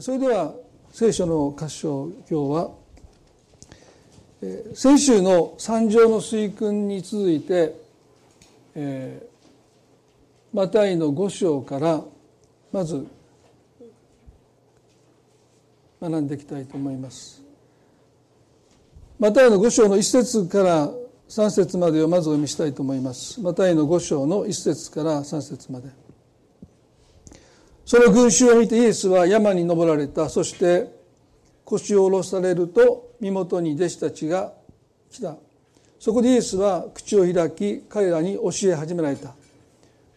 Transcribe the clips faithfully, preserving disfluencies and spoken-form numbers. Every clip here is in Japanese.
それでは聖書の箇所、今日は先週の三条の水訓に続いて、えー、マタイの五章からまず学んでいきたいと思います。マタイの五章の一節から三節までをまずお読みしたいと思います。マタイの五章の一節から三節まで。その群衆を見てイエスは山に登られた。そして腰を下ろされると身元に弟子たちが来た。そこでイエスは口を開き彼らに教え始められた。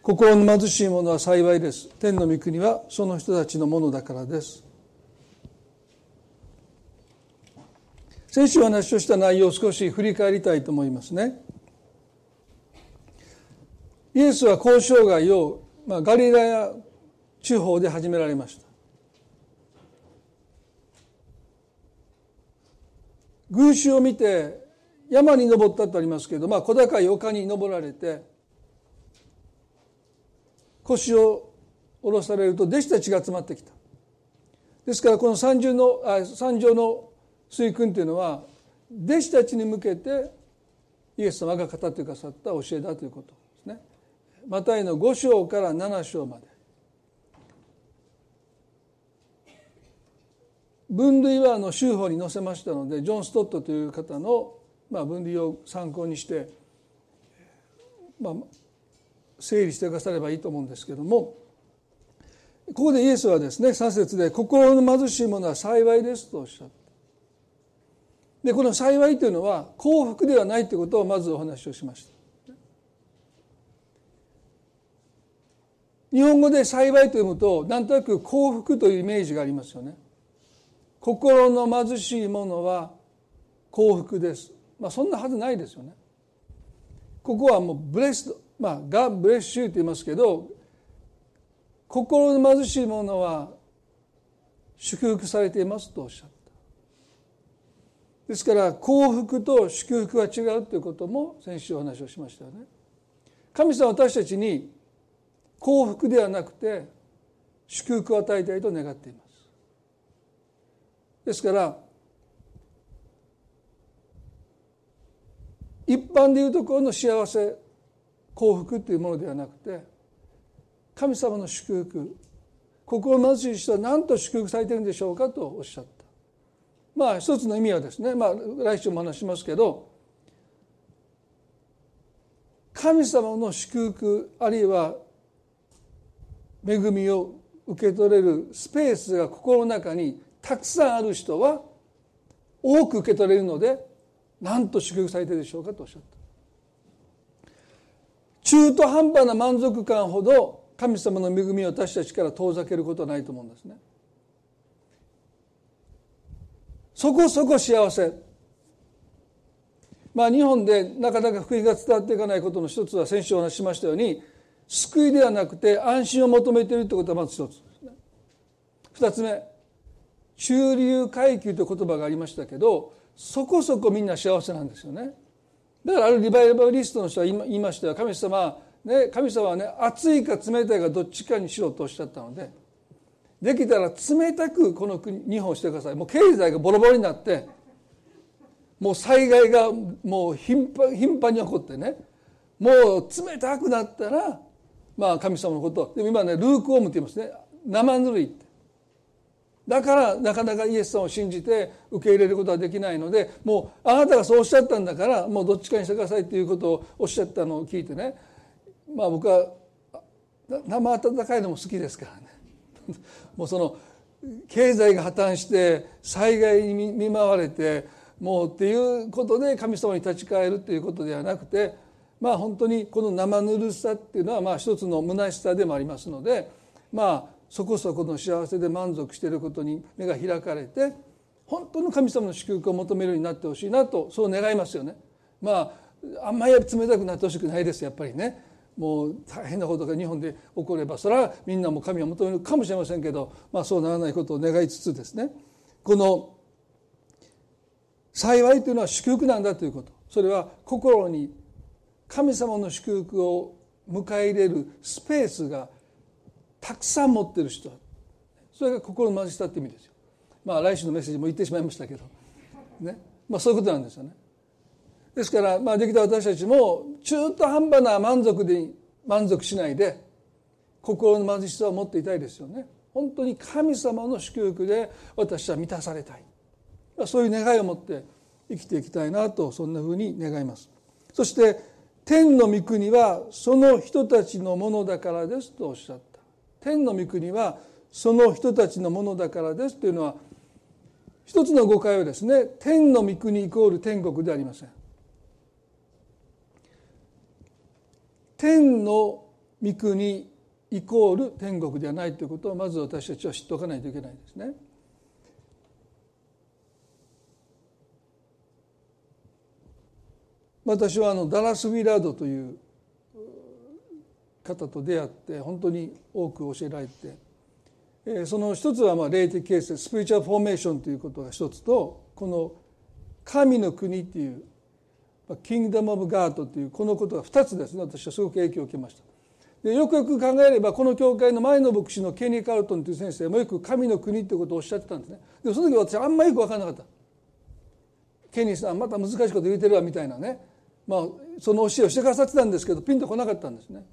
心の貧しい者は幸いです。天の御国はその人たちのものだからです。先週お話をした内容を少し振り返りたいと思いますね。イエスは交渉外を、まあ、ガリラヤ地方で始められました。群衆を見て山に登ったとありますけれど、まあ、小高い丘に登られて腰を下ろされると弟子たちが集まってきた。ですからこの三条のあ三条の水訓というのは弟子たちに向けてイエス様が語ってくださった教えだということですね。マタイの五章から七章まで、分類はあの修法に載せましたので、ジョン・ストットという方のまあ分類を参考にしてまあ整理してくださればいいと思うんですけども、ここでイエスはですね、さん節で心の貧しい者は幸いですとおっしゃった。でこの幸いというのは幸福ではないということをまずお話をしました。日本語で幸いと読むとなんとなく幸福というイメージがありますよね。心の貧しい者は幸福です。まあそんなはずないですよね。ここはもうブレスド、まあGod bless youと言いますけど、心の貧しい者は祝福されていますとおっしゃった。ですから幸福と祝福は違うということも先週お話をしましたよね。神様は私たちに幸福ではなくて祝福を与えたいと願っています。ですから一般でいうところの幸せ、幸福というものではなくて、神様の祝福、心の貧しい人は何と祝福されているんでしょうかとおっしゃった。まあ一つの意味はですね、まあ来週も話しますけど、神様の祝福あるいは恵みを受け取れるスペースが心の中にたくさんある人は多く受け取れるので、なんと祝福されているでしょうかとおっしゃった。中途半端な満足感ほど神様の恵みを私たちから遠ざけることはないと思うんですね。そこそこ幸せ、まあ日本でなかなか福音が伝わっていかないことの一つは、先週お話ししましたように救いではなくて安心を求めているということはまず一つですね。二つ目、中流階級という言葉がありましたけど、そこそこみんな幸せなんですよね。だからあるリバイバリストの人は言いましたよ。神様、ね、神様はね、暑いか冷たいかどっちかにしろとおっしゃったので、できたら冷たくこの国日本をしてください。もう経済がボロボロになって、もう災害がもう頻繁、頻繁に起こってね、もう冷たくなったら、まあ神様のことでも今ね、ルークウォームって言いますね、生ぬるいって、だからなかなかイエスさんを信じて受け入れることはできないので、もうあなたがそうおっしゃったんだからもうどっちかにしてくださいということをおっしゃったのを聞いてね、まあ僕は生温かいのも好きですからねもうその経済が破綻して災害に見舞われてもうっていうことで神様に立ち返るということではなくて、まあ本当にこの生ぬるさっていうのはまあ一つの虚しさでもありますので、まあそこそこの幸せで満足していることに目が開かれて、本当の神様の祝福を求めるようになってほしいなと、そう願いますよね。まああんまり冷たくなってほしくないです、やっぱりね。もう大変なことが日本で起これば、それはみんなも神を求めるかもしれませんけど、まあそうならないことを願いつつですね、この幸いというのは祝福なんだということ、それは心に神様の祝福を迎え入れるスペースがたくさん持っている人、それが心の貧しさって意味ですよ。まあ来週のメッセージも言ってしまいましたけど、ね、まあ、そういうことなんですよね。ですから、まあ、できた私たちも中途半端な満足で満足しないで心の貧しさを持っていたいですよね。本当に神様の祝福で私は満たされたい、そういう願いを持って生きていきたいなと、そんなふうに願います。そして天の御国はその人たちのものだからですとおっしゃった。天の御国はその人たちのものだからですというのは、一つの誤解はですね、天の御国イコール天国ではありません。天の御国イコール天国ではないということを、まず私たちは知っておかないといけないですね。私はあのダラス・ウィラードという方と出会って本当に多く教えられて、その一つはまあ霊的形成、スピリチュアルフォーメーションということが一つと、この神の国というキングダム・オブ・ガードというこのことが二つですね、私はすごく影響を受けました。でよくよく考えれば、この教会の前の牧師のケニー・カルトンという先生もよく神の国ということをおっしゃってたんですね。でもその時私はあんまりよく分からなかった。ケニーさんまた難しいこと言うてるわみたいなね、まあ、その教えをしてくださってたんですけど、ピンとこなかったんですね。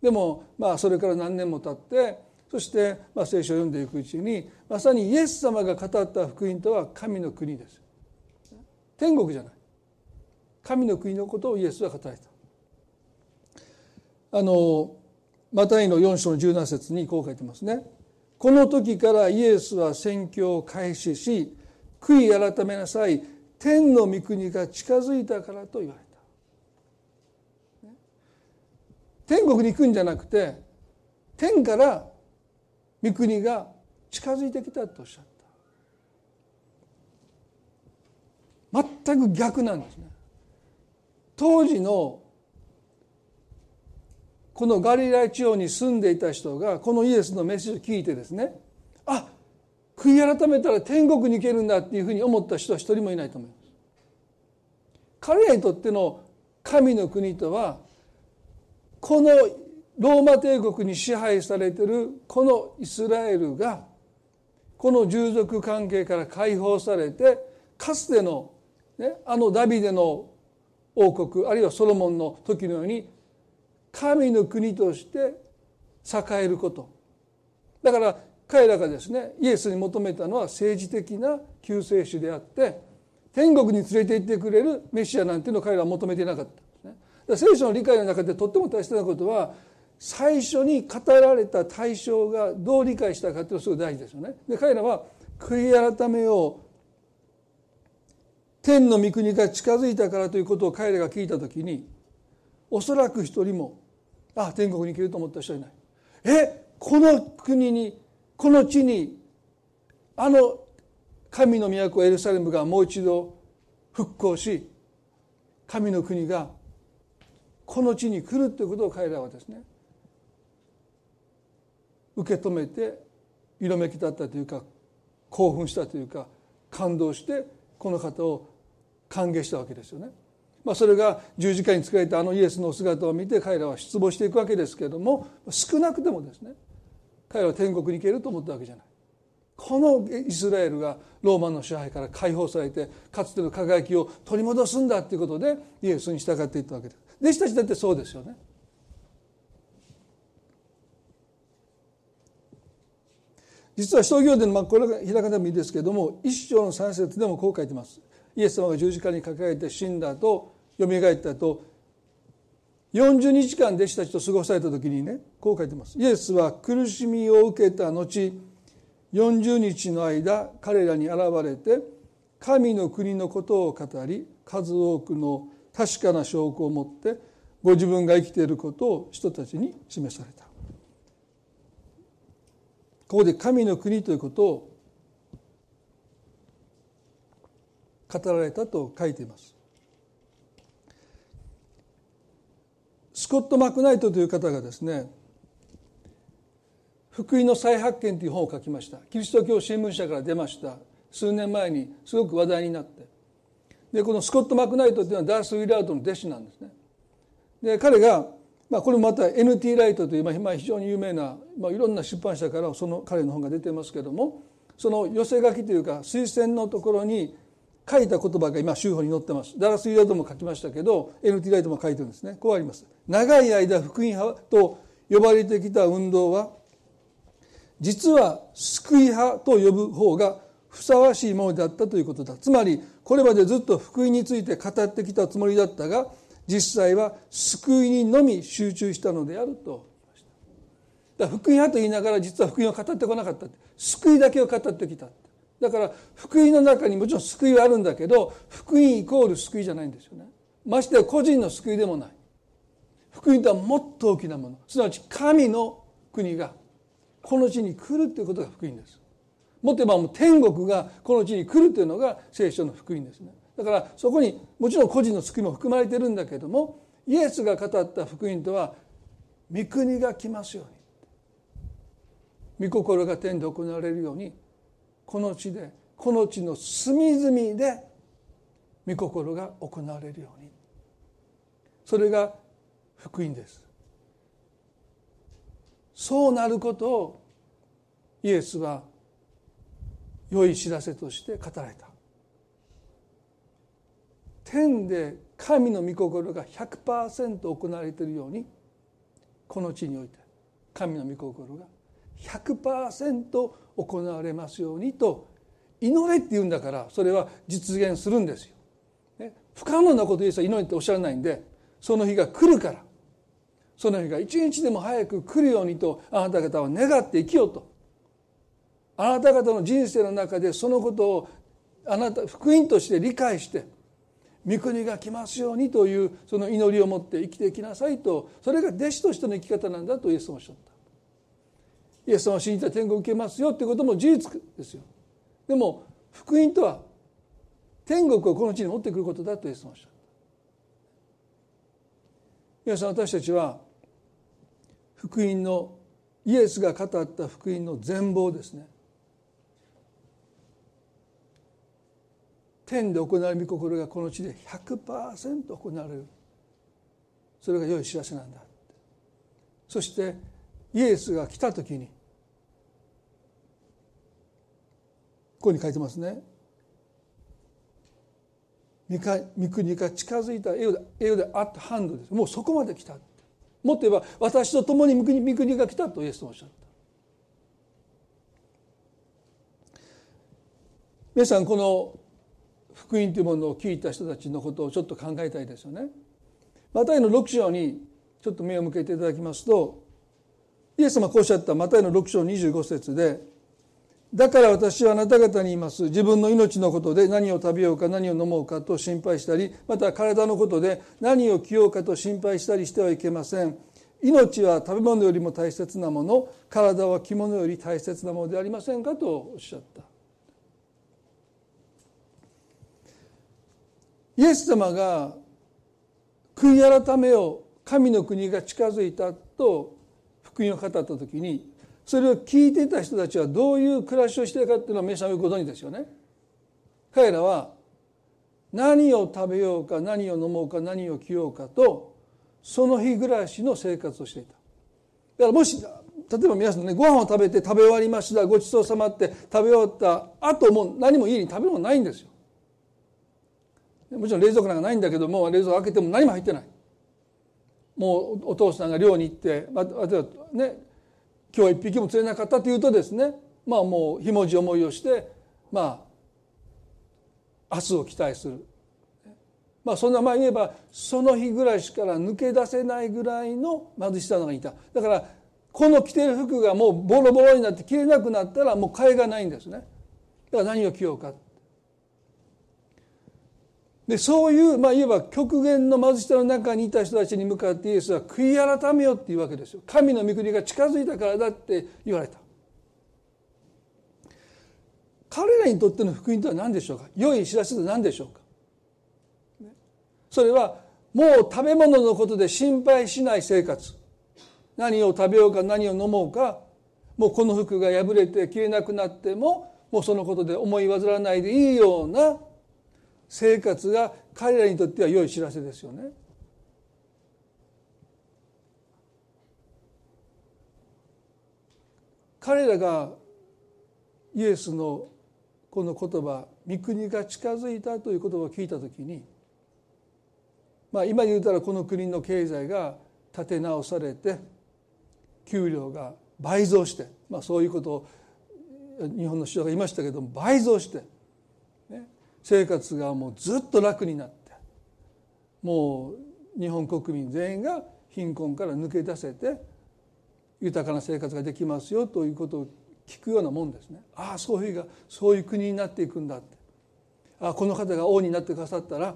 でも、まあ、それから何年も経って、そして、まあ、聖書を読んでいくうちに、まさにイエス様が語った福音とは神の国です。天国じゃない、神の国のことをイエスは語られた。あのマタイのよん章のじゅうなな節にこう書いてますね。この時からイエスは宣教を開始し、悔い改めなさい、天の御国が近づいたからと言われた。天国に行くんじゃなくて、天から御国が近づいてきたとおっしゃった。全く逆なんですね。当時のこのガリラヤ地方に住んでいた人がこのイエスのメッセージを聞いてですね、あ、悔い改めたら天国に行けるんだっていうふうに思った人は一人もいないと思います。彼らにとっての神の国とは、このローマ帝国に支配されているこのイスラエルがこの従属関係から解放されて、かつての、ね、あのダビデの王国、あるいはソロモンの時のように神の国として栄えること。だから彼らがですね、イエスに求めたのは政治的な救世主であって、天国に連れて行ってくれるメシアなんていうのを彼らは求めていなかった。聖書の理解の中でとっても大切なことは、最初に語られた対象がどう理解したかというのがすごい大事ですよね。で彼らは悔い改めよう、天の御国が近づいたからということを彼らが聞いたときに、おそらく一人も、あ、天国に行けると思った人はいない。え、この国に、この地に、あの神の都エルサレムがもう一度復興し、神の国がこの地に来るということを彼らはですね、受け止めて色めきだったというか、興奮したというか、感動してこの方を歓迎したわけですよね。まあ、それが十字架につけられたあのイエスの姿を見て彼らは失望していくわけですけれども、少なくてもですね、彼らは天国に行けると思ったわけじゃない。このイスラエルがローマの支配から解放されて、かつての輝きを取り戻すんだということでイエスに従っていったわけです。弟子たちだってそうですよね。実は使徒行伝の、まあ、これが開かなくてもいいですけれども、一章の三節でもこう書いてます。イエス様が十字架にかけられて死んだ後、よみがえった後、よんじゅうにちかん弟子たちと過ごされた時にね、こう書いてます。イエスは苦しみを受けた後、よんじゅうにちの間彼らに現れて、神の国のことを語り、数多くの確かな証拠を持ってご自分が生きていることを人たちに示された。ここで神の国ということを語られたと書いています。スコット・マクナイトという方がですね、福音の再発見という本を書きました。キリスト教新聞社から出ました。数年前にすごく話題になって。でこのスコット・マクナイトというのはダース・ウィラードの弟子なんですね。で彼がまあ、これもまた エヌティー ライトという、まあ、非常に有名な、まあ、いろんな出版社からその彼の本が出てますけども、その寄せ書きというか推薦のところに書いた言葉が今修法に載ってます。ダラス・イリアドも書きましたけど エヌティー ライトも書いてるんですね。こうあります。長い間福音派と呼ばれてきた運動は実は救い派と呼ぶ方がふさわしいものであったということだ。つまりこれまでずっと福音について語ってきたつもりだったが、実際は救いにのみ集中したのであると言いました。だから福音派と言いながら実は福音を語ってこなかった。救いだけを語ってきた。だから福音の中にもちろん救いはあるんだけど、福音イコール救いじゃないんですよね。ましては個人の救いでもない。福音とはもっと大きなもの、すなわち神の国がこの地に来るということが福音です。もっと言えば天国がこの地に来るというのが聖書の福音ですね。だからそこにもちろん個人の救いも含まれているんだけども、イエスが語った福音とは御国が来ますように、御心が天で行われるように、この地でこの地の隅々で御心が行われるように、それが福音です。そうなることをイエスは良い知らせとして語られた。天で神の御心が ひゃくパーセント 行われているように、この地において神の御心が ひゃくパーセント 行われますようにと祈れって言うんだから、それは実現するんですよ、ね、不可能なことをイエスは祈れっておっしゃらないんで、その日が来るから、その日が一日でも早く来るようにとあなた方は願って生きようと。あなた方の人生の中でそのことをあなた福音として理解して、御国が来ますようにというその祈りを持って生きていきなさいと、それが弟子としての生き方なんだとイエス様はおっしゃった。イエス様を信じたら天国を受けますよということも事実ですよ。でも福音とは天国をこの地に持ってくることだとイエス様はおっしゃった。皆さん、私たちは福音のイエスが語った福音の全貌ですね、天で行われる御心がこの地で ひゃくパーセント 行われる、それが良い知らせなんだ。そしてイエスが来た時に、ここに書いてますね、御国が近づいた、英語でアットハンドです。もうそこまで来た。もっと言えば私と共に御国、御国が来たとイエスとおっしゃった。皆さん、この福音というものを聞いた人たちのことをちょっと考えたいですよね。マタイのろく章にちょっと目を向けていただきますと、イエス様はこうおっしゃった。マタイのろく章にじゅうご節で、だから私はあなた方に言います。自分の命のことで何を食べようか何を飲もうかと心配したり、また体のことで何を着ようかと心配したりしてはいけません。命は食べ物よりも大切なもの、体は着物より大切なものでありませんかとおっしゃった。イエス様が悔い改めよう、神の国が近づいたと福音を語ったときに、それを聞いていた人たちはどういう暮らしをしているかっていうのは皆さんご存知ですよね。彼らは何を食べようか何を飲もうか何を着ようかと、その日暮らしの生活をしていた。だからもし例えば皆さんね、ご飯を食べて食べ終わりました、ごちそうさまって食べ終わった後、もう何も家に食べ物ないんですよ。もちろん冷蔵庫なんかないんだけども、冷蔵庫開けても何も入ってない。もうお父さんが漁に行って、あとはね、今日は一匹も釣れなかったというとですね、まあもうひもじ思いをして、まあ明日を期待する。まあそんなまあ言えば、その日ぐらいしから抜け出せないぐらいの貧しさのがいた。だからこの着ている服がもうボロボロになって着れなくなったらもう替えがないんですね。だから何を着ようか。でそういう、まあ、いわば極限の貧しさの中にいた人たちに向かってイエスは悔い改めよっていうわけですよ。神の御国が近づいたからだって言われた。彼らにとっての福音とは何でしょうか。良い知らせとは何でしょうか。それはもう食べ物のことで心配しない生活、何を食べようか何を飲もうか、もうこの服が破れて着れなくなってももうそのことで思い煩わないでいいような生活が彼らにとっては良い知らせですよね。彼らがイエスのこの言葉、御国が近づいたという言葉を聞いたときに、まあ今言うたらこの国の経済が立て直されて給料が倍増して、まあそういうことを日本の首相が言いましたけども、倍増して、ね、生活がもうずっと楽になって、もう日本国民全員が貧困から抜け出せて豊かな生活ができますよということを聞くようなもんですね。ああ、そういうがそういう国になっていくんだって、ああ、この方が王になってくださったら、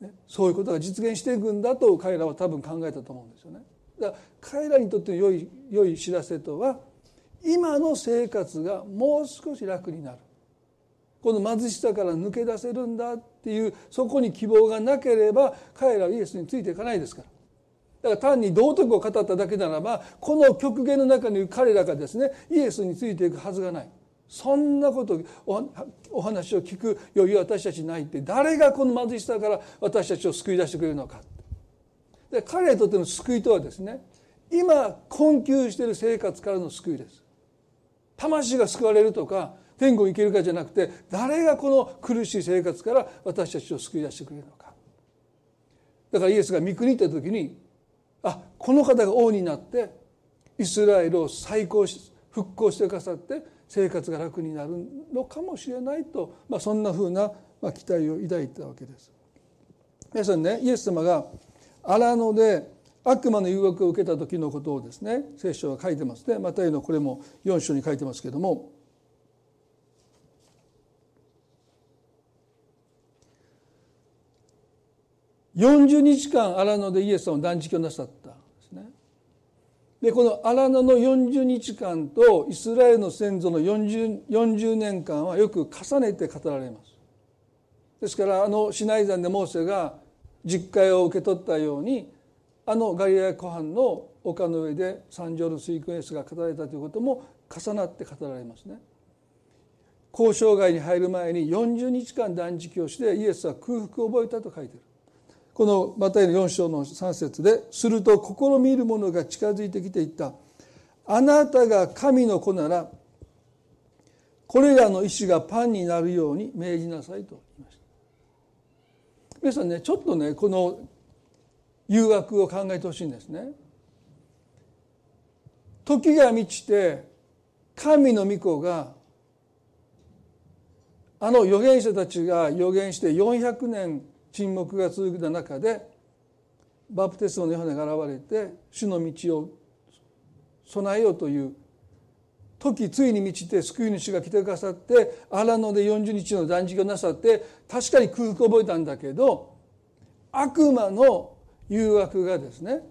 ね、そういうことが実現していくんだと彼らは多分考えたと思うんですよね。だから彼らにとっての良い良い知らせとは、今の生活がもう少し楽になる、この貧しさから抜け出せるんだっていう、そこに希望がなければ彼らはイエスについていかないですから。だから単に道徳を語っただけならば、この極限の中にいる彼らがですね、イエスについていくはずがない。そんなことをお話を聞く余裕は私たちないって、誰がこの貧しさから私たちを救い出してくれるのか。で、彼にとっての救いとはですね、今困窮している生活からの救いです。魂が救われるとか天国に行けるかじゃなくて、誰がこの苦しい生活から私たちを救い出してくれるのか。だからイエスが御国に行った時に、あ、この方が王になってイスラエルを再興し復興してくださって生活が楽になるのかもしれないと、まあ、そんなふうな期待を抱いたわけです。皆さんね、イエス様が荒野で悪魔の誘惑を受けた時のことをですね、聖書は書いてますね。マタイのこれもよん章に書いてますけども、よんじゅうにちかん荒野でイエス様を断食をなさったんですね。で、この荒野のよんじゅうにちかんとイスラエルの先祖の よんじゅう, よんじゅうねんかんはよく重ねて語られます。ですから、あのシナイ山でモーセが実戒を受け取ったように、あのガリラヤ湖畔の丘の上で三条の水訓イエスが語られたということも重なって語られますね。交渉外に入る前によんじゅうにちかん断食をしてイエスは空腹を覚えたと書いている。このマタイのよん章のさん節で、すると試みる者が近づいてきていった、あなたが神の子ならこれらの石がパンになるように命じなさいと言いました。皆さんね、ちょっとね、この誘惑を考えてほしいんですね。時が満ちて神の御子が、あの預言者たちが預言してよんひゃくねん沈黙が続く中でバプテスマのヨハネが現れて、主の道を備えようという時ついに満ちて、救い主が来てくださって、荒野でよんじゅうにちの断食をなさって、確かに空腹を覚えたんだけど、悪魔の誘惑がですね、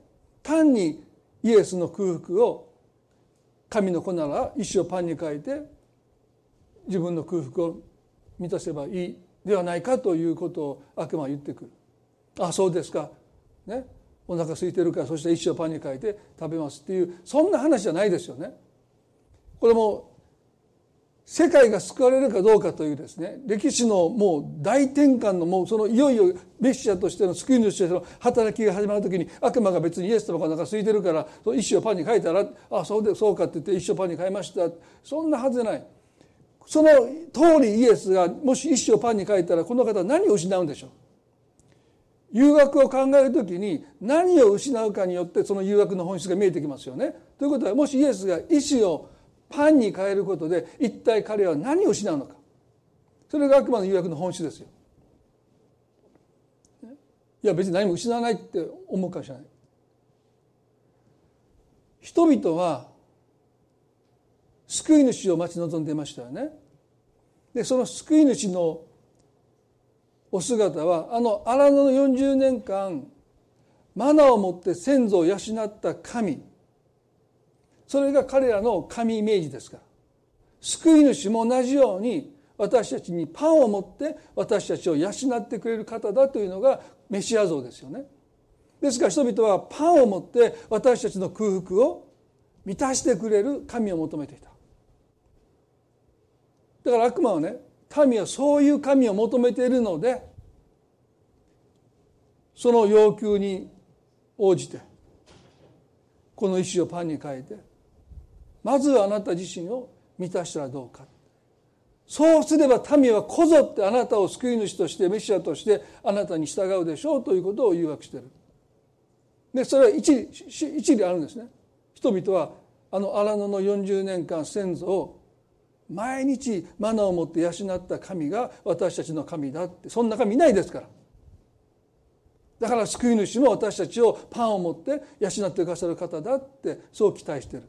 単にイエスの空腹を、神の子なら石をパンに変えて自分の空腹を満たせばいいではないかということを悪魔は言ってくる。あ、そうですか、ね、お腹空いてるから、そして石をパンに変えて食べますっていう、そんな話じゃないですよね。これも世界が救われるかどうかというですね、歴史のもう大転換の、もうそのいよいよメシアとしての救い主としての働きが始まるときに、悪魔が別にイエス様がお腹空いてるから石をパンに変えたら、あ、そうで、そうかって言って石をパンに変えました、そんなはずじゃない。その通りイエスがもし石をパンに変えたら、この方は何を失うんでしょう。誘惑を考えるときに何を失うかによって、その誘惑の本質が見えてきますよね。ということは、もしイエスが石をパンに変えることで、一体彼は何を失うのか。それが悪魔の誘惑の本質ですよ。いや、別に何も失わないって思うかもしれない。人々は救い主を待ち望んでいましたよね。で、その救い主のお姿は、あの荒野のよんじゅうねんかんマナを持って先祖を養った神、それが彼らの神イメージですから。救い主も同じように私たちにパンを持って私たちを養ってくれる方だというのがメシア像ですよね。ですから人々はパンを持って私たちの空腹を満たしてくれる神を求めていた。だから悪魔はね、神はそういう神を求めているので、その要求に応じてこの石をパンに変えてまずあなた自身を満たしたらどうか。そうすれば民はこぞってあなたを救い主としてメシアとしてあなたに従うでしょうということを誘惑している。でそれは一理、一理あるんですね。人々はあの荒野のよんじゅうねんかん先祖を毎日マナを持って養った神が私たちの神だって、そんな神いないですから。だから救い主も私たちをパンを持って養ってくださる方だってそう期待している。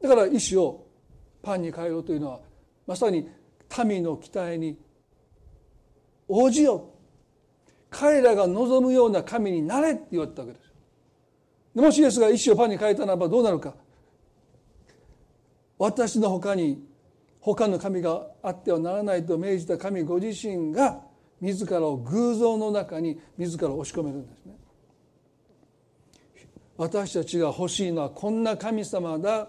だから石をパンに変えろというのはまさに民の期待に応じよ、彼らが望むような神になれって言われたわけです。でもしイエスが石をパンに変えたならばどうなるか。私の他に他の神があってはならないと命じた神ご自身が自らを偶像の中に自らを押し込めるんですね。私たちが欲しいのはこんな神様だ、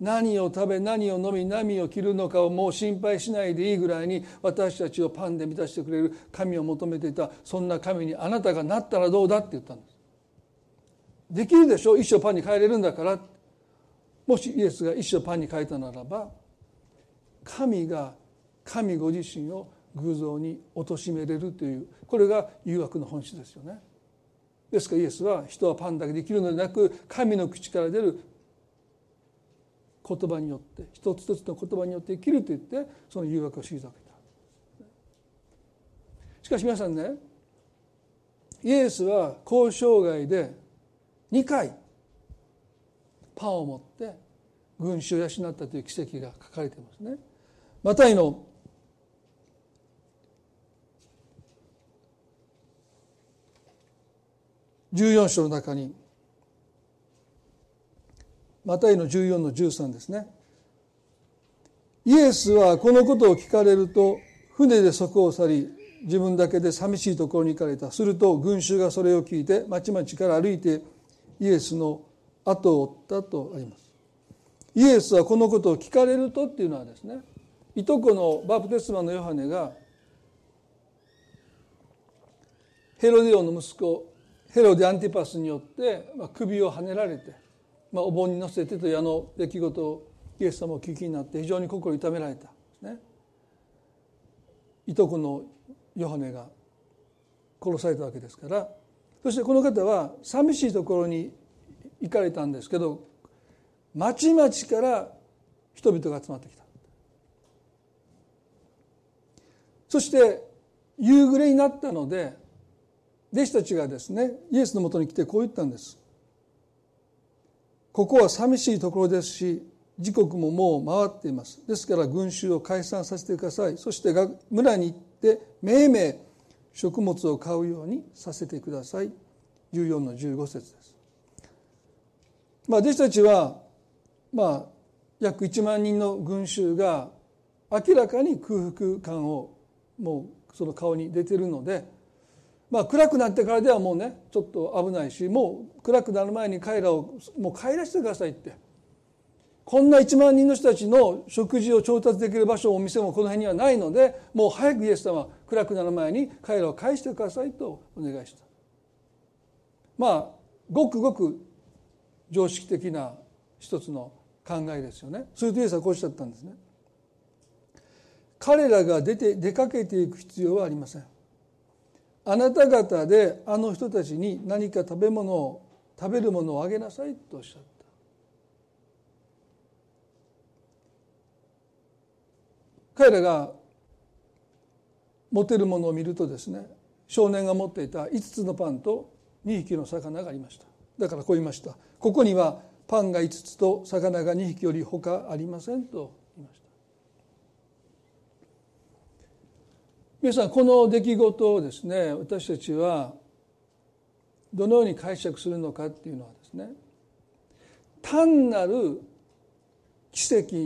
何を食べ何を飲み何を着るのかをもう心配しないでいいぐらいに私たちをパンで満たしてくれる神を求めていた、そんな神にあなたがなったらどうだって言ったんです。できるでしょ、一生パンに変えれるんだから。もしイエスが一生パンに変えたならば神が神ご自身を偶像に貶めれるという、これが誘惑の本質ですよね。ですからイエスは人はパンだけで生きるのでなく神の口から出る言葉によって一つ一つの言葉によって生きると言ってその誘惑を退けた。しかし皆さんね、イエスは交渉外でにかいパンを持って群衆を養ったという奇跡が書かれていますね。マタイのじゅうよん章の中に、マタイのじゅうよんのじゅうさんですね。イエスはこのことを聞かれると船でそこを去り自分だけで寂しいところに行かれた。すると群衆がそれを聞いてまちまちから歩いてイエスの後を追ったとあります。イエスはこのことを聞かれるとっていうのはですね、いとこのバプテスマのヨハネがヘロデ王の息子ヘロデ・アンティパスによって首をはねられて、まあ、お盆に乗せてというあの出来事をイエス様を聞きになって非常に心痛められた、ね、いとこのヨハネが殺されたわけですから。そしてこの方は寂しいところに行かれたんですけど、まちまちから人々が集まってきた。そして夕暮れになったので弟子たちがですね、イエスのもとに来てこう言ったんです。ここは寂しいところですし時刻ももう回っています。ですから群衆を解散させてください。そして村に行ってめいめい食物を買うようにさせてください。じゅうよんのじゅうご節です。まあ、弟子たちは、まあ、約いちまん人の群衆が明らかに空腹感をもうその顔に出ているので、まあ、暗くなってからではもうねちょっと危ないし、もう暗くなる前に彼らをもう帰らせてくださいって、こんないちまん人の人たちの食事を調達できる場所もお店もこの辺にはないので、もう早くイエス様暗くなる前に彼らを返してくださいとお願いした。まあごくごく常識的な一つの考えですよね。それとイエスはこうおっしゃったんですね。彼らが出て出かけていく必要はありません。あなた方であの人たちに何か食べ物を食べるものをあげなさいとおっしゃった。彼らが持てるものを見るとですね、少年が持っていたいつつのパンとにひきの魚がありました。だからこう言いました。ここにはパンがいつつと魚がにひきより他ありませんと言いました。皆さん、この出来事をですね、私たちはどのように解釈するのかっていうのはですね、単なる奇跡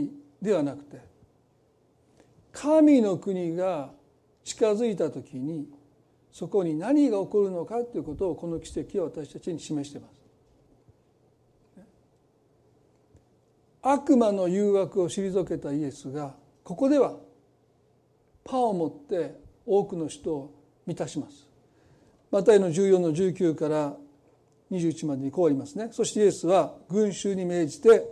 ではなくて、神の国が近づいたときにそこに何が起こるのかということをこの奇跡は私たちに示しています。悪魔の誘惑を退けたイエスがここではパンを持って多くの人を満たします。マタイのじゅうよんのじゅうきゅうからにじゅういちまでにこうありますね。そしてイエスは群衆に命じて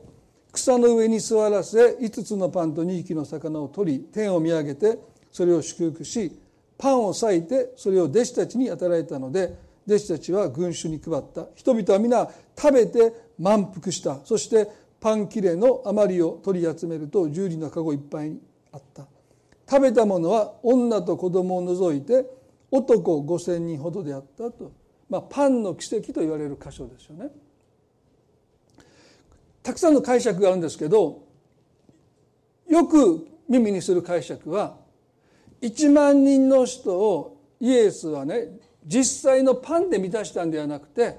草の上に座らせ、五つのパンと二匹の魚を取り、天を見上げてそれを祝福し、パンを裂いてそれを弟子たちに与えられたので、弟子たちは群衆に配った。人々は皆食べて満腹した。そしてパン切れの余りを取り集めると、十里の籠いっぱいにあった。食べたものは女と子供を除いて男五千人ほどであったと、まあ、パンの奇跡と言われる箇所ですよね。たくさんの解釈があるんですけど、よく耳にする解釈は、いちまん人の人をイエスはね、実際のパンで満たしたんではなくて、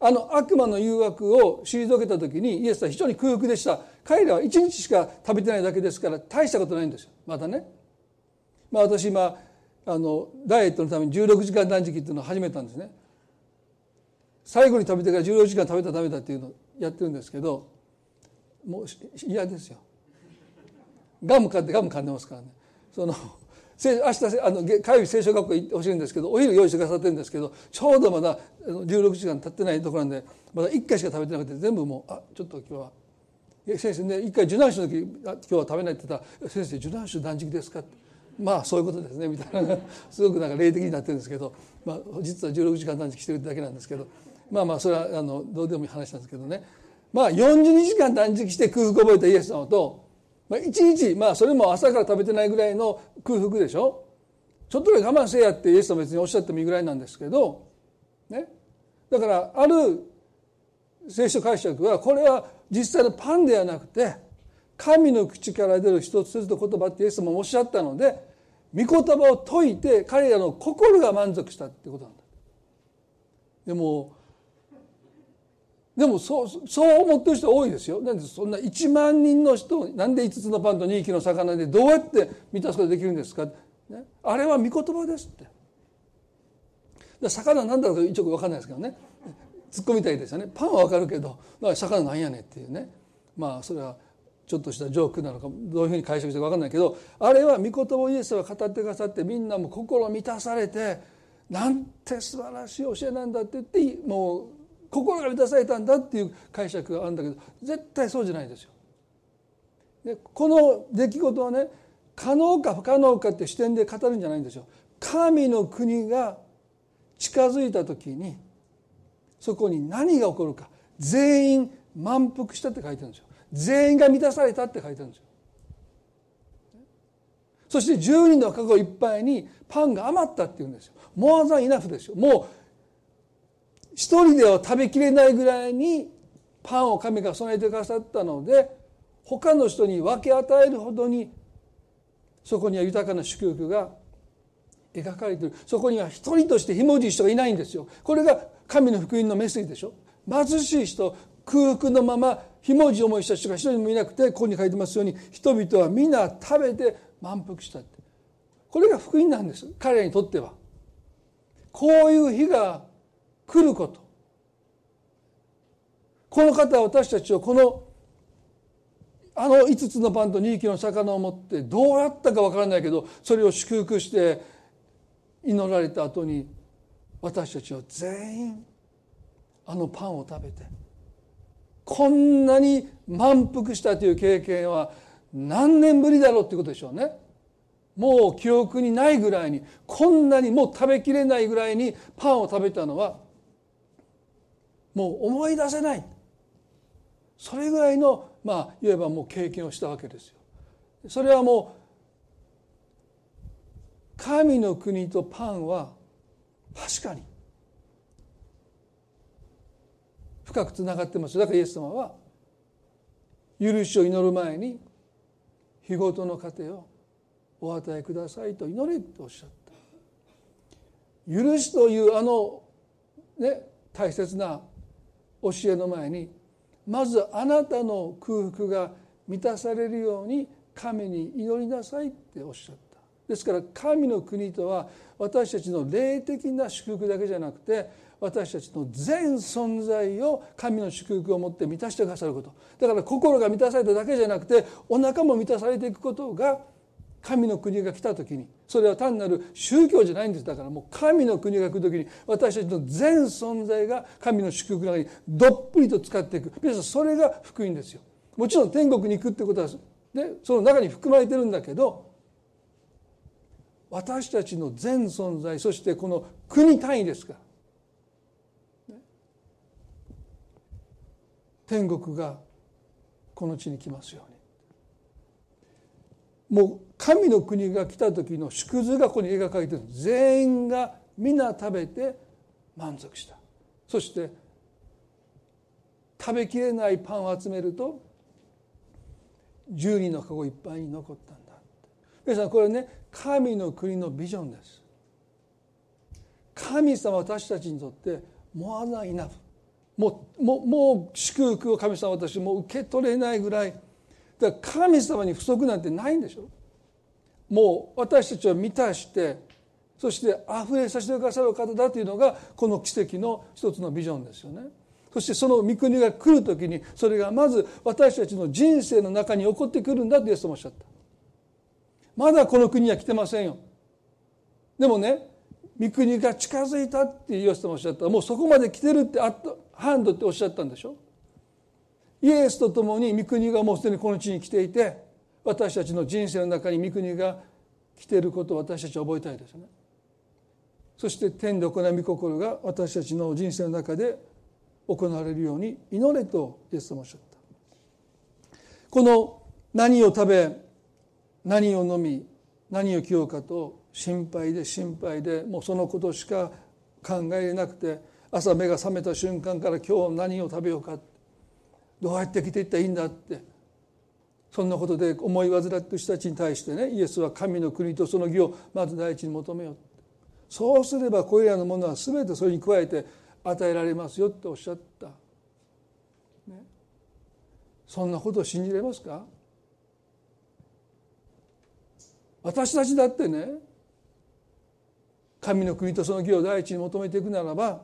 あの悪魔の誘惑を退けた時にイエスは非常に空腹でした。彼らはいちにちしか食べてないだけですから大したことないんですよ。まだね、まあ、私今あのダイエットのためにじゅうろくじかん断食っていうのを始めたんですね。最後に食べてからじゅうろくじかん食べた食べたっていうのをやってるんですけど、もう嫌ですよ。ガム買ってガム噛んでますからね。その明日あの火曜日聖書学校行ってほしいんですけど、お昼用意してくださってるんですけど、ちょうどまだじゅうろくじかん経ってないところなんで、まだいっかいしか食べてなくて、全部もうあちょっと今日は先生ね、いっかい受難酒の時今日は食べないって言ったら、先生受難酒断食ですかって、まあそういうことですねみたいなすごくなんか霊的になってるんですけど、まあ、実はじゅうろくじかん断食してるだけなんですけど、まあまあそれはあのどうでもいい話なんですけどね。まあよんじゅうにじかん断食して空腹を覚えたイエス様と、まあ、いちにち、まあ、それも朝から食べてないぐらいの空腹でしょ。ちょっとぐらい我慢せやってイエス様は別におっしゃってもいいぐらいなんですけど、ね、だからある聖書解釈は、これは実際のパンではなくて神の口から出る一つずつの言葉ってイエス様もおっしゃったので、御言葉を解いて彼らの心が満足したってことなんだ。でもでもそう、そう思ってる人多いですよ。なんでそんないちまん人の人をなんでいつつのパンとに匹の魚でどうやって満たすことができるんですか、ね、あれは御言葉ですって。だ魚なんだろうと一応分かんないですけどね、突っ込みたいですよね。パンは分かるけど、だから魚なんやねっていうね、まあそれはちょっとしたジョークなのか、どういうふうに解釈してるか分かんないけど、あれは御言葉をイエスは語ってくださって、みんなも心満たされて、なんて素晴らしい教えなんだって言って、もう心が満たされたんだっていう解釈があるんだけど、絶対そうじゃないですよ。でこの出来事はね、可能か不可能かって視点で語るんじゃないんですよ。神の国が近づいた時にそこに何が起こるか、全員満腹したって書いてるんですよ。全員が満たされたって書いてるんですよ。そして十人の籠いっぱいにパンが余ったって言うんですよ。モアザンイナフですよ。もう一人では食べきれないぐらいにパンを神が備えてくださったので、他の人に分け与えるほどにそこには豊かな祝福が描かれている。そこには一人としてひもじい人がいないんですよ。これが神の福音のメッセージでしょ。貧しい人、空腹のままひもじい思いした人が一人もいなくて、ここに書いてますように人々は皆食べて満腹したって、これが福音なんです。彼らにとってはこういう日が来ること。この方は私たちをこのあのいつつのパンとに匹の魚を持ってどうやったかわからないけど、それを祝福して祈られた後に、私たちは全員あのパンを食べてこんなに満腹したという経験は何年ぶりだろうってことでしょうね。もう記憶にないぐらいに、こんなにもう食べきれないぐらいにパンを食べたのはもう思い出せない、それぐらいの、まあいわばもう経験をしたわけですよ。それはもう神の国とパンは確かに深くつながってます。だからイエス様は許しを祈る前に日ごとの糧をお与えくださいと祈れとおっしゃった。許しというあのね大切な教えの前に、まずあなたの空腹が満たされるように神に祈りなさいっておっしゃった。ですから神の国とは私たちの霊的な祝福だけじゃなくて、私たちの全存在を神の祝福をもって満たしてくださること。だから心が満たされただけじゃなくて、お腹も満たされていくことが、神の国が来た時に、それは単なる宗教じゃないんです。だからもう神の国が来る時に、私たちの全存在が神の祝福の中にどっぷりと使っていく。皆さん、それが福音ですよ。もちろん天国に行くってことは、ね、その中に含まれてるんだけど、私たちの全存在、そしてこの国単位ですから、ね、天国がこの地に来ますように。もう神の国が来た時の縮図がここに描かれている。全員が皆食べて満足した。そして食べきれないパンを集めるとじゅうにんのカゴいっぱいに残ったんだ。皆さんこれね、神の国のビジョンです。神様は私たちにとってモアザンイナフ、もう、もう、もう祝福を神様は私もう受け取れないぐらいだから、神様に不足なんてないんでしょ。もう私たちを満たしてそして溢れさせてくださる方だというのがこの奇跡の一つのビジョンですよね。そしてその御国が来るときにそれがまず私たちの人生の中に起こってくるんだとイエス様おっしゃった。まだこの国には来てませんよ。でもね、御国が近づいたってイエス様おっしゃった。もうそこまで来てるってアットハンドっておっしゃったんでしょ。イエスと共に御国がもうすでにこの地に来ていて、私たちの人生の中に御国が来ていることを私たちは覚えたいですね。そして天で行う御心が私たちの人生の中で行われるように祈れとイエス様おっしゃった。この何を食べ何を飲み何を着ようかと心配で心配で、もうそのことしか考えなくて、朝目が覚めた瞬間から今日何を食べようか、どうやって生きていったらいいんだって、そんなことで思い煩っている人たちに対してね、イエスは神の国とその義をまず第一に求めよう、そうすればこれらのものは全てそれに加えて与えられますよっておっしゃった、ね、そんなことを信じれますか。私たちだってね、神の国とその義を第一に求めていくならば、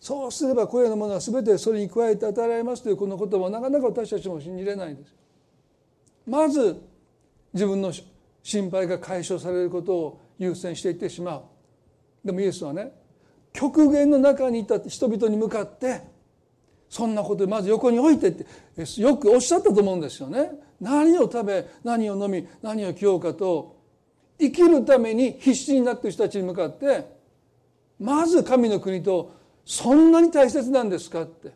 そうすればこれらのものは全てそれに加えて与えられますというこの言葉をなかなか私たちも信じれないんです。まず自分の心配が解消されることを優先していってしまう。でもイエスはね、極限の中にいた人々に向かってそんなことまず横に置いてってよくおっしゃったと思うんですよね。何を食べ何を飲み何を着ようかと生きるために必死になっている人たちに向かって、まず神の国とそんなに大切なんですかって、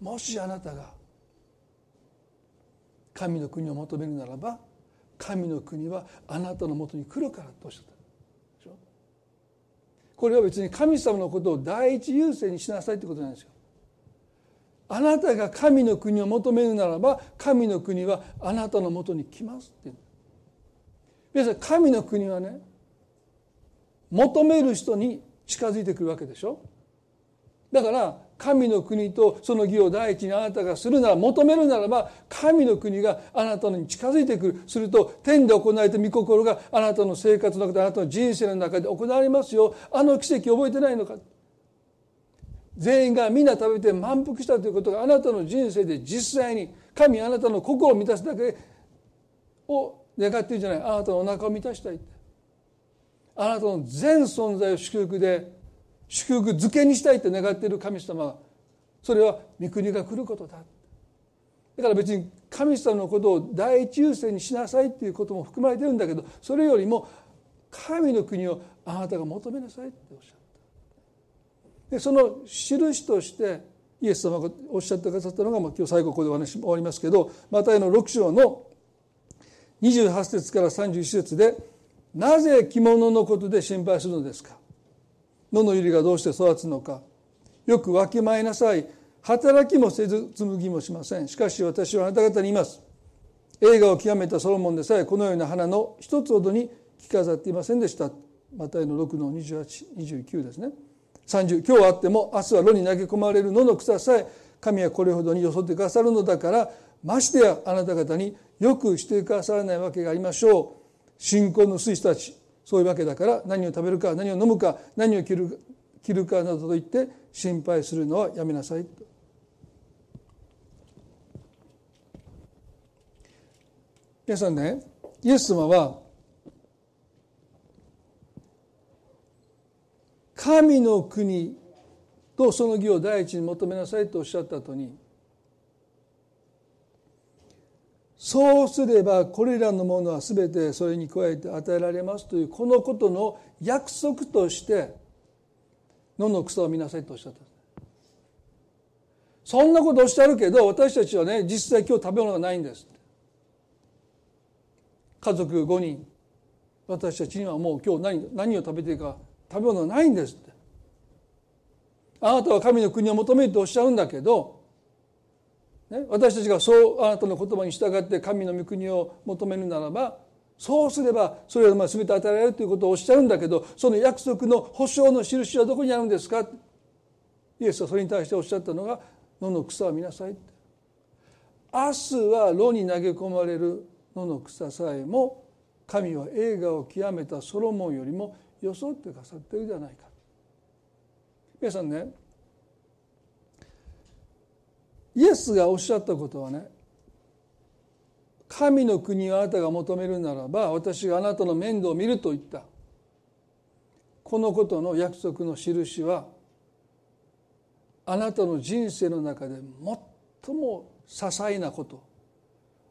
もしあなたが神の国を求めるならば神の国はあなたのもとに来るからとおっしゃったでしょ。これは別に神様のことを第一優先にしなさいってことなんですよ。あなたが神の国を求めるならば神の国はあなたのもとに来ますって。皆さん神の国はね、求める人に近づいてくるわけでしょ。だから神の国とその義を第一にあなたがするなら、求めるならば神の国があなたに近づいてくる。すると天で行われた御心があなたの生活の中であなたの人生の中で行われますよ。あの奇跡覚えてないのか。全員がみんな食べて満腹したということがあなたの人生で実際に、神あなたの心を満たすだけを願っているじゃない。あなたのお腹を満たしたい、あなたの全存在を祝福で祝福づけにしたいって願っている神様は、それは御国が来ることだ。だから別に神様のことを第一優先にしなさいっていうことも含まれてるんだけど、それよりも神の国をあなたが求めなさいっておっしゃった。でその印としてイエス様がおっしゃってくださったのが、まあ、今日最後ここでお話終わりますけど、マタイのろく章のにじゅうはっせつからさんじゅういっせつで、なぜ着物のことで心配するのですか、野のゆりがどうして育つのか、よくわきまえなさい、働きもせず紡ぎもしません。しかし私はあなた方に言います、栄華を極めたソロモンでさえこのような花の一つほどに着飾っていませんでした。マタイのろくのにじゅうはち、にじゅうきゅうですね。さんじゅう、今日あっても明日は炉に投げ込まれる野の草さえ神はこれほどによそってくださるのだから、ましてやあなた方によくしてくださらないわけがありましょう。信仰の薄い人たち、そういうわけだから、何を食べるか何を飲むか何を着る、着るかなどと言って心配するのはやめなさいと。皆さんね、イエス様は神の国とその義を第一に求めなさいとおっしゃった後に、そうすればこれらのものは全てそれに加えて与えられますというこのことの約束として野の草を見なさいとおっしゃった。そんなことをおっしゃるけど私たちはね、実際今日食べ物がないんです。家族ごにん、私たちにはもう今日 何, 何を食べていいか食べ物がないんですって。あなたは神の国を求めるとおっしゃるんだけど、ね、私たちがそうあなたの言葉に従って神の御国を求めるならば、そうすればそれは全て与えられるということをおっしゃるんだけど、その約束の保証の印はどこにあるんですか。イエスはそれに対しておっしゃったのが、野の草を見なさい。明日は炉に投げ込まれる野の草さえも神は栄華を極めたソロモンよりもよそって飾っているではないか。皆さんね、イエスがおっしゃったことはね、神の国をあなたが求めるならば私があなたの面倒を見ると言った、このことの約束の印はあなたの人生の中で最も些細なこと、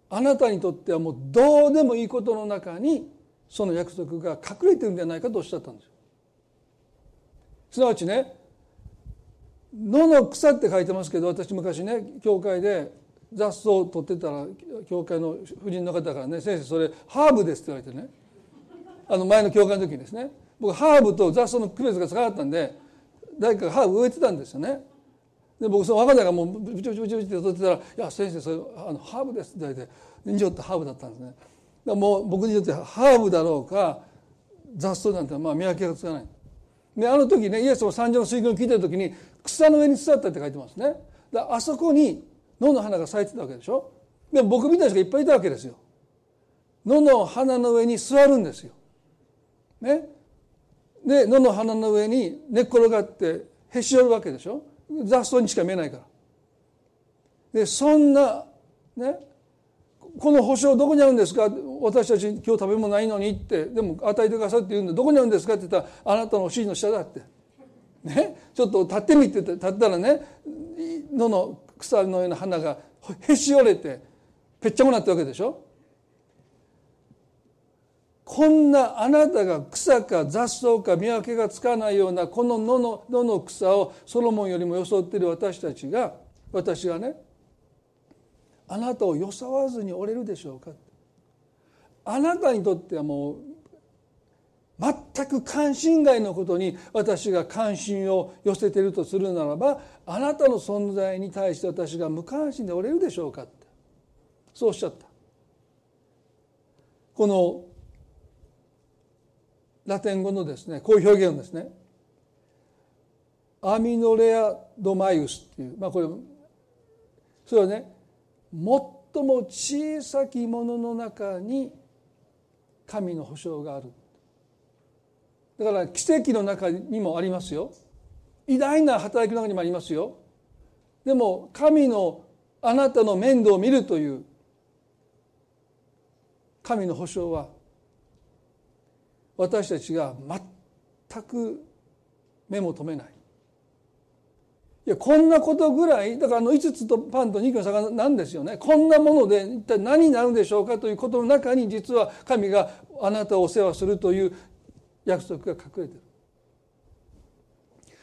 あなたにとってはもうどうでもいいことの中にその約束が隠れているんじゃないかとおっしゃったんですよ。すなわちね、野の草って書いてますけど、私昔ね、教会で雑草を取ってたら教会の婦人の方からね、先生それハーブですって言われてね、あの前の教会の時にですね、僕ハーブと雑草の区別がつかなかったんで誰かがハーブ植えてたんですよね。で僕その若菜がもうブチブチブチブチって取ってたら、いや先生それあのハーブですって言われて、人情ってハーブだったんですね。だからもう僕にとってハーブだろうか雑草なんてまあ見分けがつかない。であの時ね、イエスも山上の水群を聞いてる時に草の上に座ったって書いてますね。だからあそこに野の花が咲いてたわけでしょ。でも僕みたいな人がいっぱいいたわけですよ。野の花の上に座るんですよ、ね、で野の花の上に寝っ転がってへし折るわけでしょ。雑草にしか見えないから。でそんなね、この保証どこにあるんですか、私たち今日食べ物ないのにって、でも与えてくださいって言うんでどこにあるんですかって言ったら、あなたのお尻の下だってね、ちょっと立ってみて立ったらね、野の草のような花がへし折れてぺっちゃこなったわけでしょ。こんなあなたが草か雑草か見分けがつかないようなこの野の、野の草をソロモンよりも装っている私たちが、私がね、あなたをよそわずに折れるでしょうか。あなたにとってはもう全く関心外のことに私が関心を寄せているとするならば、あなたの存在に対して私が無関心で折れるでしょうかって、そうおっしゃった。このラテン語のですね、こういう表現ですね、アミノレアドマイウスっていう、まあこれそれはね、最も小さきものの中に神の保証がある。だから奇跡の中にもありますよ、偉大な働きの中にもありますよ。でも神のあなたの面倒を見るという神の保証は私たちが全く目も留めない。いやこんなことぐらいだから、あのいつつとパンとにキロの魚なんですよね。こんなもので一体何になるんでしょうかということの中に、実は神があなたをお世話するという約束が隠れている。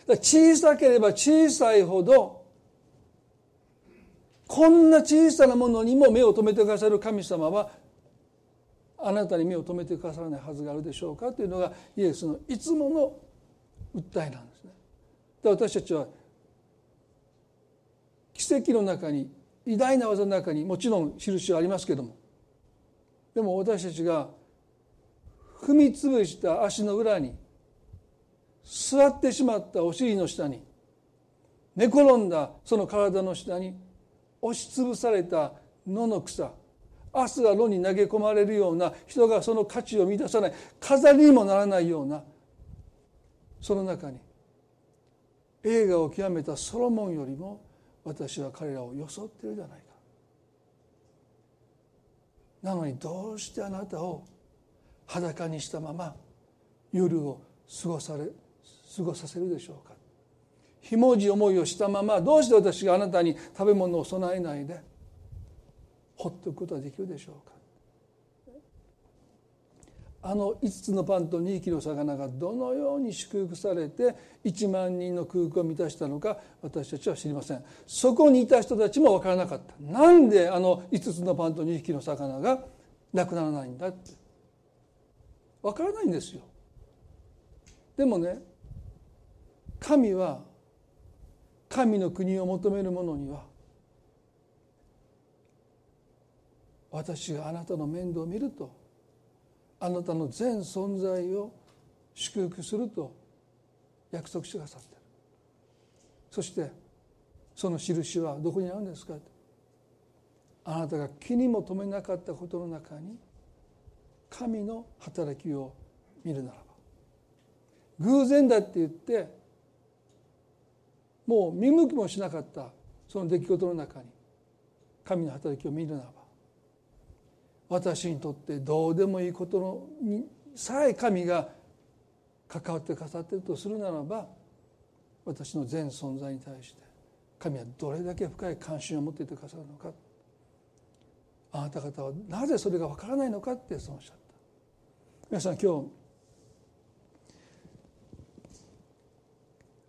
だから小さければ小さいほど、こんな小さなものにも目を留めてくださる神様はあなたに目を留めてくださらないはずがあるでしょうかというのがイエスのいつもの訴えなんですね。だから私たちは奇跡の中に、偉大な技の中にもちろん印はありますけども、でも私たちが踏みつぶした足の裏に、座ってしまったお尻の下に、寝転んだその体の下に、押しつぶされた野の草、明日は炉に投げ込まれるような、人がその価値を満たさない、飾りにもならないような、その中に栄華を極めたソロモンよりも私は彼らを装っているじゃないか。なのにどうしてあなたを裸にしたまま夜を過ごされ、過ごさせるでしょうか。ひもじ思いをしたまま、どうして私があなたに食べ物を備えないでほっとくことはできるでしょうか。あのいつつのパンとにひきの魚がどのように祝福されていちまんにんの空腹を満たしたのか、私たちは知りません。そこにいた人たちも分からなかった。なんであのいつつのパンとにひきの魚がなくならないんだって分からないんですよ。でもね、神は神の国を求める者には、私があなたの面倒を見ると、あなたの全存在を祝福すると約束してくださっている。そしてその印はどこにあるんですか。あなたが気にも留めなかったことの中に神の働きを見るならば、偶然だって言ってもう見向きもしなかったその出来事の中に神の働きを見るならば、私にとってどうでもいいことにさえ神が関わってくださっているとするならば、私の全存在に対して神はどれだけ深い関心を持っていてくださるのか、あなた方はなぜそれがわからないのかってそうおっしゃった。皆さん、今日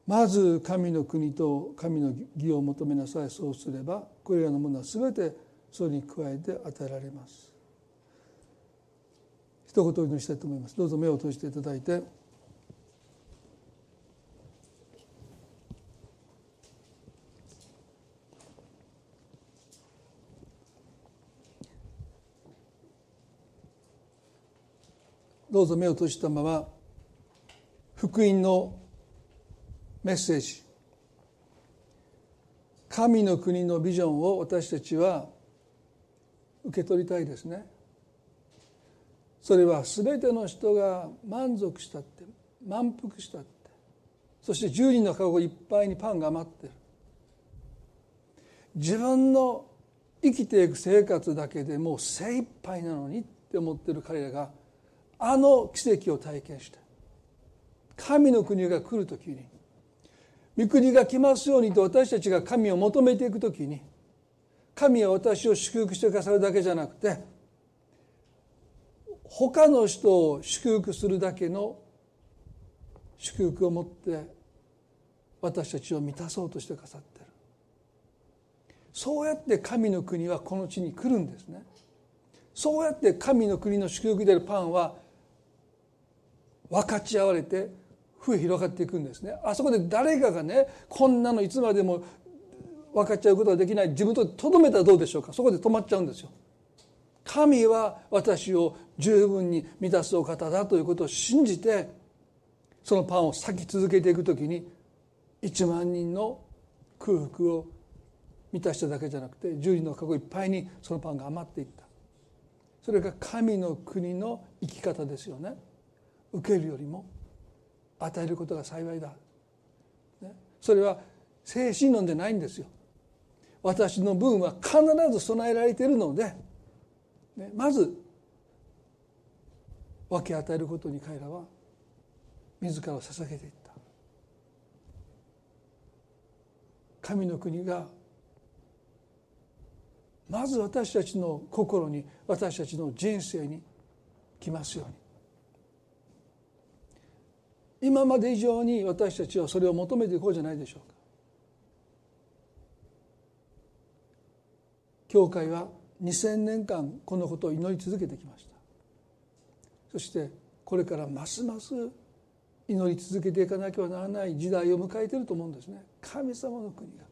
まず神の国と神の義を求めなさい、そうすればこれらのものは全てそれに加えて与えられます。一言お祈りしたいと思います。どうぞ目を閉じていただいて、どうぞ目を閉じたまま福音のメッセージ、神の国のビジョンを私たちは受け取りたいですね。それは全ての人が満足したって、満腹したって、そしてじゅうにんの籠いっぱいにパンが余ってる。自分の生きていく生活だけでもう精一杯なのにって思ってる彼らが、あの奇跡を体験して、神の国が来るときに、御国が来ますようにと私たちが神を求めていくときに、神は私を祝福してくださるだけじゃなくて、他の人を祝福するだけの祝福を持って私たちを満たそうとしてくださっている。そうやって神の国はこの地に来るんですね。そうやって神の国の祝福であるパンは分かち合われて増え広がっていくんですね。あそこで誰かがね、こんなのいつまでも分かっちゃうことができない、自分ととどめたらどうでしょうか。そこで止まっちゃうんですよ。神は私を十分に満たすお方だということを信じて、そのパンを裂き続けていくときに、いちまんにんの空腹を満たしただけじゃなくて、十人の籠いっぱいにそのパンが余っていった。それが神の国の生き方ですよね。受けるよりも与えることが幸いだ、ね、それは精神論でないんですよ。私の分は必ず備えられているので、まず分け与えることに彼らは自らを捧げていった。神の国がまず私たちの心に、私たちの人生に来ますように。今まで以上に私たちはそれを求めていこうじゃないでしょうか。教会はにせんねんかんこのことを祈り続けてきました。そしてこれからますます祈り続けていかなきゃならない時代を迎えていると思うんですね。神様の国が、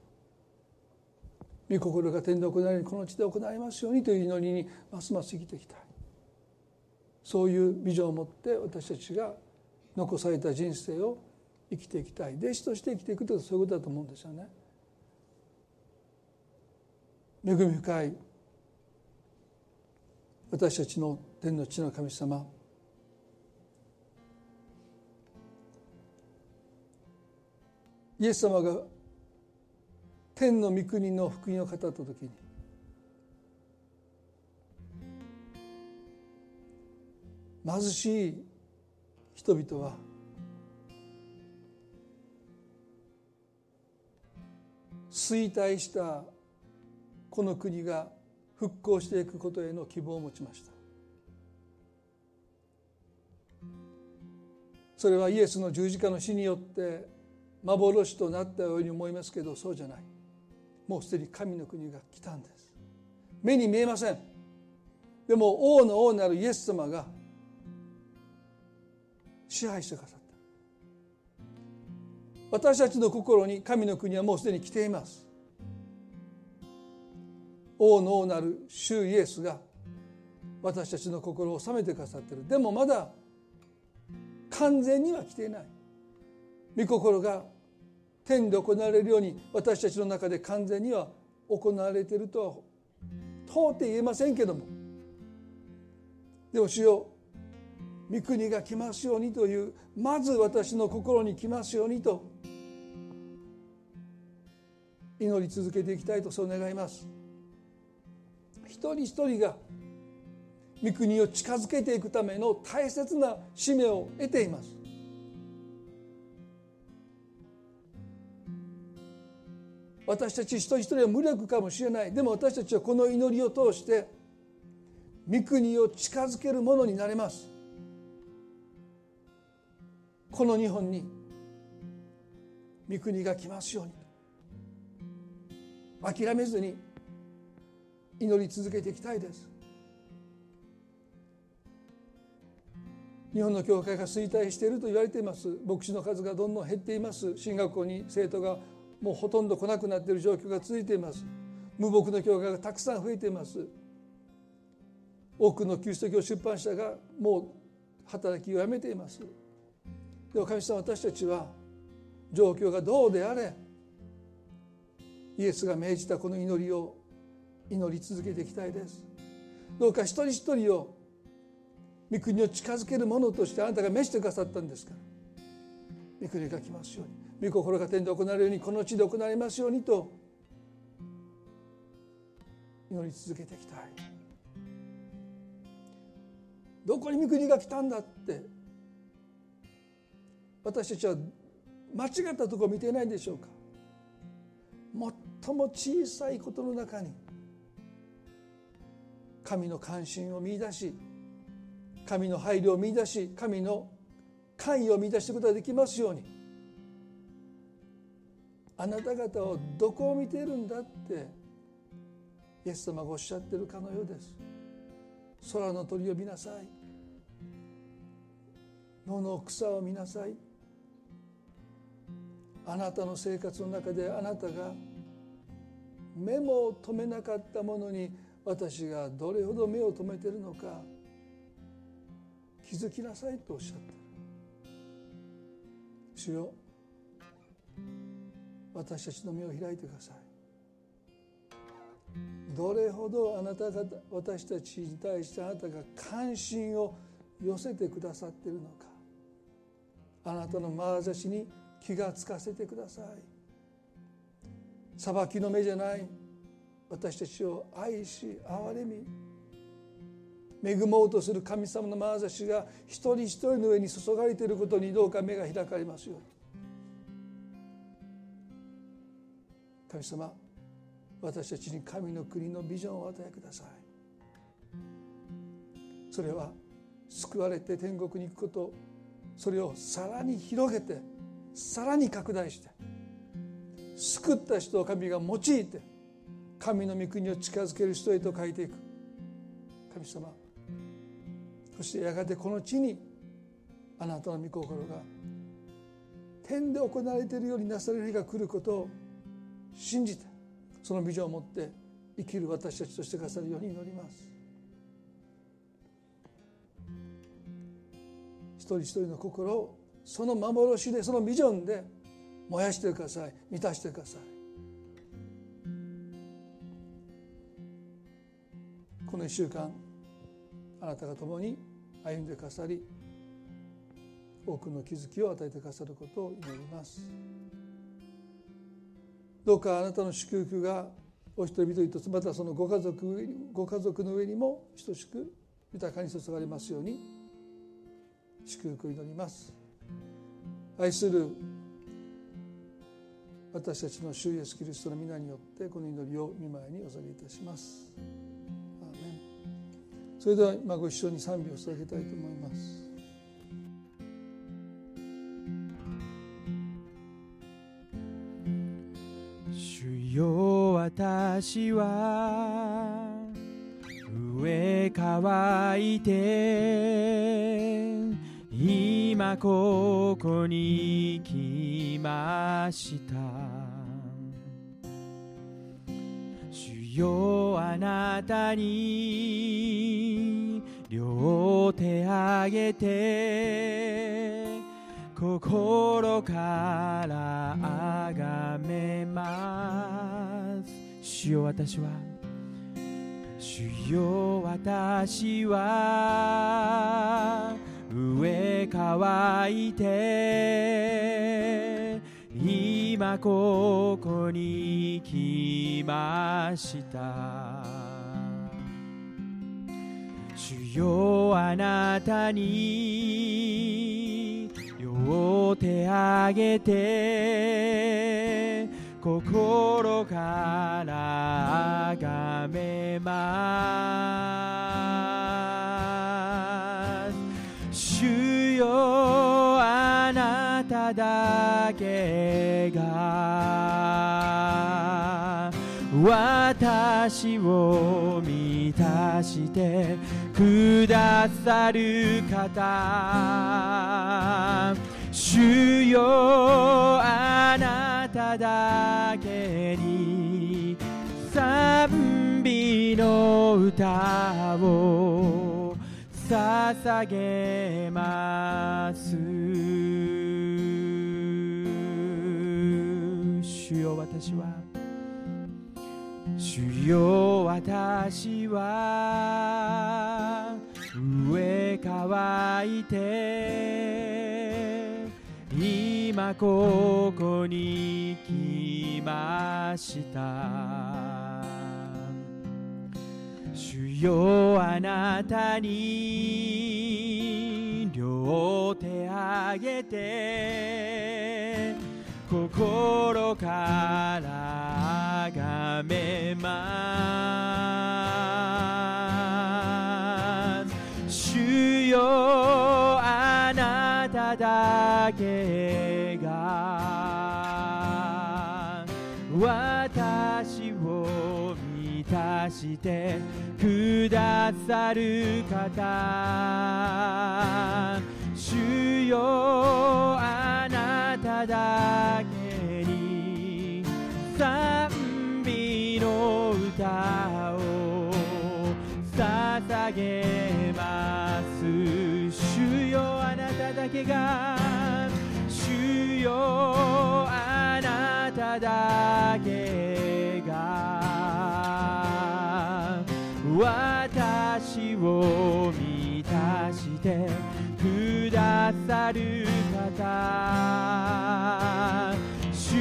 御心が天で行われるこの地で行いますようにという祈りにますます生きていきたい。そういうビジョンを持って私たちが残された人生を生きていきたい。弟子として生きていくというのはそういうことだと思うんですよね。恵み深い私たちの天の地の神様、イエス様が天の御国の福音を語ったときに、貧しい人々は衰退したこの国が復興していくことへの希望を持ちました。それはイエスの十字架の死によって幻となったように思いますけど、そうじゃない。もうすでに神の国が来たんです。目に見えません。でも王の王なるイエス様が支配してくださった。私たちの心に神の国はもうすでに来ています。王の王なる主イエスが私たちの心を治めてくださっている。でもまだ完全には来ていない。御心が天で行われるように私たちの中で完全には行われているとは到底言えませんけども、でも主よ、御国が来ますようにという、まず私の心に来ますようにと祈り続けていきたいと、そう願います。一人一人が御国を近づけていくための大切な使命を得ています。私たち一人一人は無力かもしれない。でも私たちはこの祈りを通して御国を近づけるものになれます。この日本に御国が来ますように、諦めずに祈り続けていきたいです。日本の教会が衰退していると言われています。牧師の数がどんどん減っています。進学校に生徒がもうほとんど来なくなっている状況が続いています。無牧の教会がたくさん増えています。多くのキリスト教出版社がもう働きをやめています。では神様、私たちは状況がどうであれイエスが命じたこの祈りを祈り続けていきたいです。どうか一人一人を御国を近づけるものとしてあなたが召してくださったんですから、御国が来ますように、御心が天で行われるように、この地で行われますようにと祈り続けていきたい。どこに御国が来たんだって私たちは間違ったところを見ていないでしょうか。最も小さいことの中に神の関心を見出し、神の配慮を見出し、神の関与を見出していくことができますように。あなた方をどこを見ているんだってイエス様がおっしゃっているかのようです。空の鳥を見なさい、野の草を見なさい。あなたの生活の中であなたが目も留めなかったものに私がどれほど目を留めているのか気づきなさいとおっしゃっている。主よ、私たちの目を開いてください。どれほどあなた方、私たちに対してあなたが関心を寄せてくださっているのか、あなたの眼差しに気がつかせてください。裁きの目じゃない私たちを愛し憐れみ恵もうとする神様の眼差しが一人一人の上に注がれていることに、どうか目が開かれますように。神様、私たちに神の国のビジョンを与えください。それは救われて天国に行くこと、それをさらに広げて、さらに拡大して、救った人を神が用いて神の御国を近づける人へと変えていく。神様、そしてやがてこの地にあなたの御心が天で行われているようになされる日が来ることを信じて、そのビジョンを持って生きる私たちとしてくださるように祈ります。一人一人の心をその幻で、そのビジョンで燃やしてください。満たしてください。このいっしゅうかんあなたが共に歩んでくださり、多くの気づきを与えてくださることを祈ります。どうかあなたの祝福がお一人一人と、またそのご家族、ご家族の上にも等しく豊かに注がれますように祝福を祈ります。愛する私たちの主イエスキリストの皆によってこの祈りを御前にお捧げいたします。アーメン。それでは今ご一緒に賛美を捧げたいと思います。主よ、私は飢え渇いて今ここに来ました。主よ、あなたに両手あげて心からあがめます。主よ、私は主よ私は飢え渇いて今ここに来ました。主よ、あなたに両手あげて心からあがめます。主よ、あなただけが私を満たしてくださる方。主よ、あなただけに賛美の歌を捧げます。主よ、私は主よ私は飢え渇いて今ここに来ました。主よ、あなたに両手あげて心からあがめます。主よ、あなただけが私を満たしてくださる方。主よ、あなただけに賛美の歌を捧げます。主よ、あなただけが主よあなただけが私を満たしてくださる方。主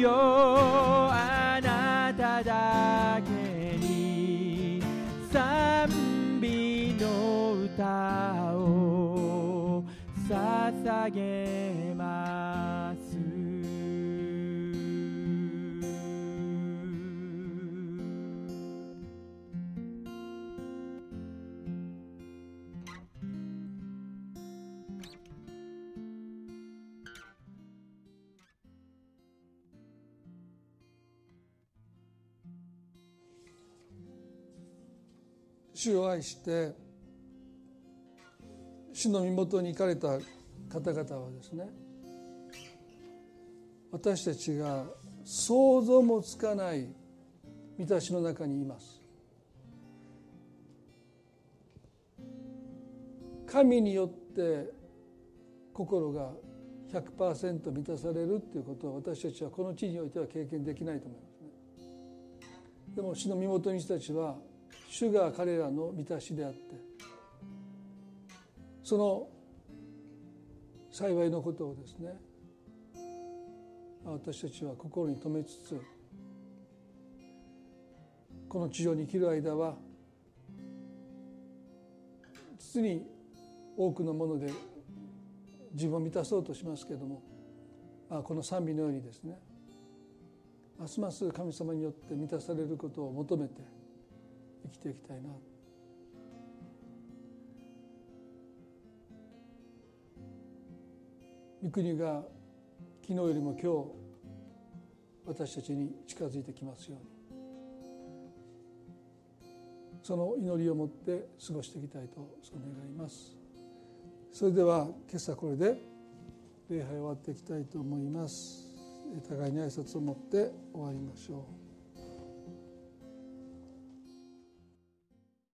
よ、あなただけに賛美の歌を捧げます。主を愛して主の身元に行かれた方々はですね、私たちが想像もつかない満たしの中にいます。神によって心が ひゃくパーセント 満たされるということは私たちはこの地においては経験できないと思いますね。でも主の身元に人たちは主が彼らの満たしであって、その幸いのことをですね、私たちは心に留めつつ、この地上に生きる間は実に多くのもので自分を満たそうとしますけれども、この賛美のようにですね、ますます神様によって満たされることを求めて生きていきたいな。御国が昨日よりも今日私たちに近づいてきますように、その祈りを持って過ごしていきたいと願います。それでは今朝これで礼拝を終わっていきたいと思います。互いに挨拶を持って終わりましょう。